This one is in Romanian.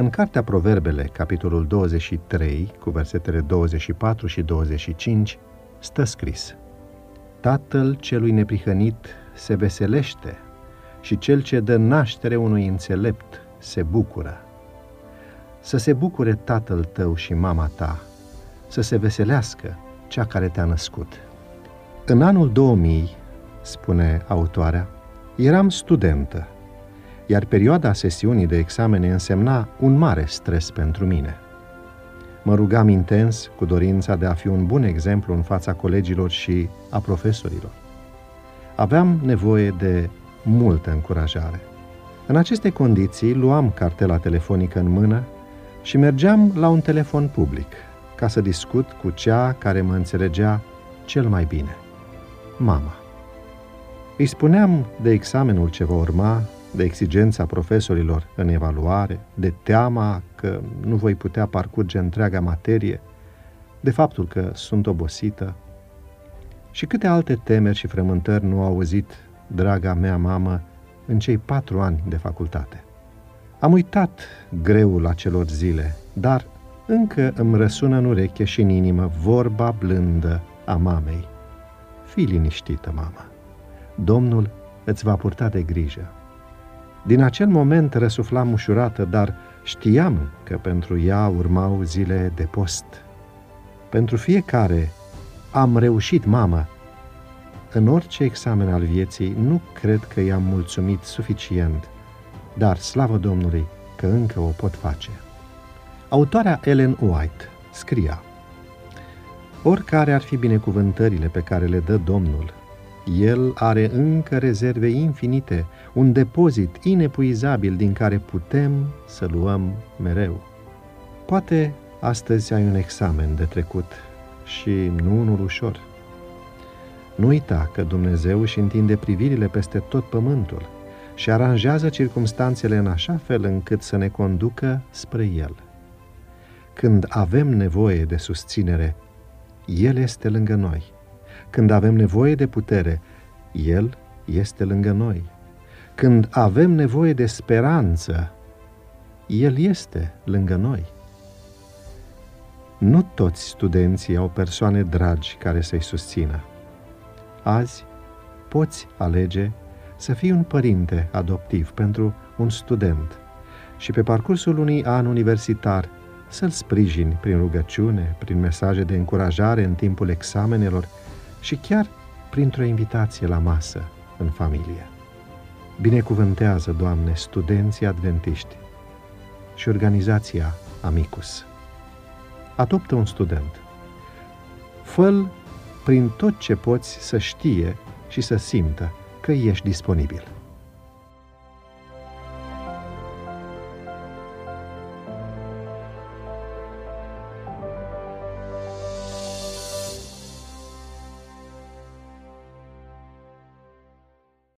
În Cartea Proverbele, capitolul 23, cu versetele 24 și 25, stă scris: Tatăl celui neprihănit se veselește și cel ce dă naștere unui înțelept se bucură. Să se bucure tatăl tău și mama ta, să se veselească cea care te-a născut. În anul 2000, spune autoarea, eram studentă, iar perioada sesiunii de examene însemna un mare stres pentru mine. Mă rugam intens cu dorința de a fi un bun exemplu în fața colegilor și a profesorilor. Aveam nevoie de multă încurajare. În aceste condiții, luam cartela telefonică în mână și mergeam la un telefon public ca să discut cu cea care mă înțelegea cel mai bine, mama. Îi spuneam de examenul ce va urma, de exigența profesorilor în evaluare, de teama că nu voi putea parcurge întreaga materie, de faptul că sunt obosită și câte alte temeri și frământări nu a auzit draga mea mamă în cei 4 ani de facultate. Am uitat greul acelor zile, dar încă îmi răsună în ureche și în inimă vorba blândă a mamei: Fii liniștită, mamă, Domnul îți va purta de grijă. Din acel moment răsuflam ușurată, dar știam că pentru ea urmau zile de post. Pentru fiecare am reușit, mamă. În orice examen al vieții nu cred că i-am mulțumit suficient, dar slavă Domnului că încă o pot face. Autoarea Ellen White scria: Oricare ar fi binecuvântările pe care le dă Domnul, El are încă rezerve infinite, un depozit inepuizabil din care putem să luăm mereu. Poate astăzi ai un examen de trecut și nu unul ușor. Nu uita că Dumnezeu își întinde privirile peste tot pământul și aranjează circumstanțele în așa fel încât să ne conducă spre El. Când avem nevoie de susținere, El este lângă noi. Când avem nevoie de putere, El este lângă noi. Când avem nevoie de speranță, El este lângă noi. Nu toți studenții au persoane dragi care să-i susțină. Azi poți alege să fii un părinte adoptiv pentru un student și pe parcursul unui an universitar să-l sprijini prin rugăciune, prin mesaje de încurajare în timpul examenelor și chiar printr-o invitație la masă în familie. Binecuvântează, Doamne, studenții adventiști și organizația Amicus. Adoptă un student. Fă-l prin tot ce poți să știe și să simtă că ești disponibil.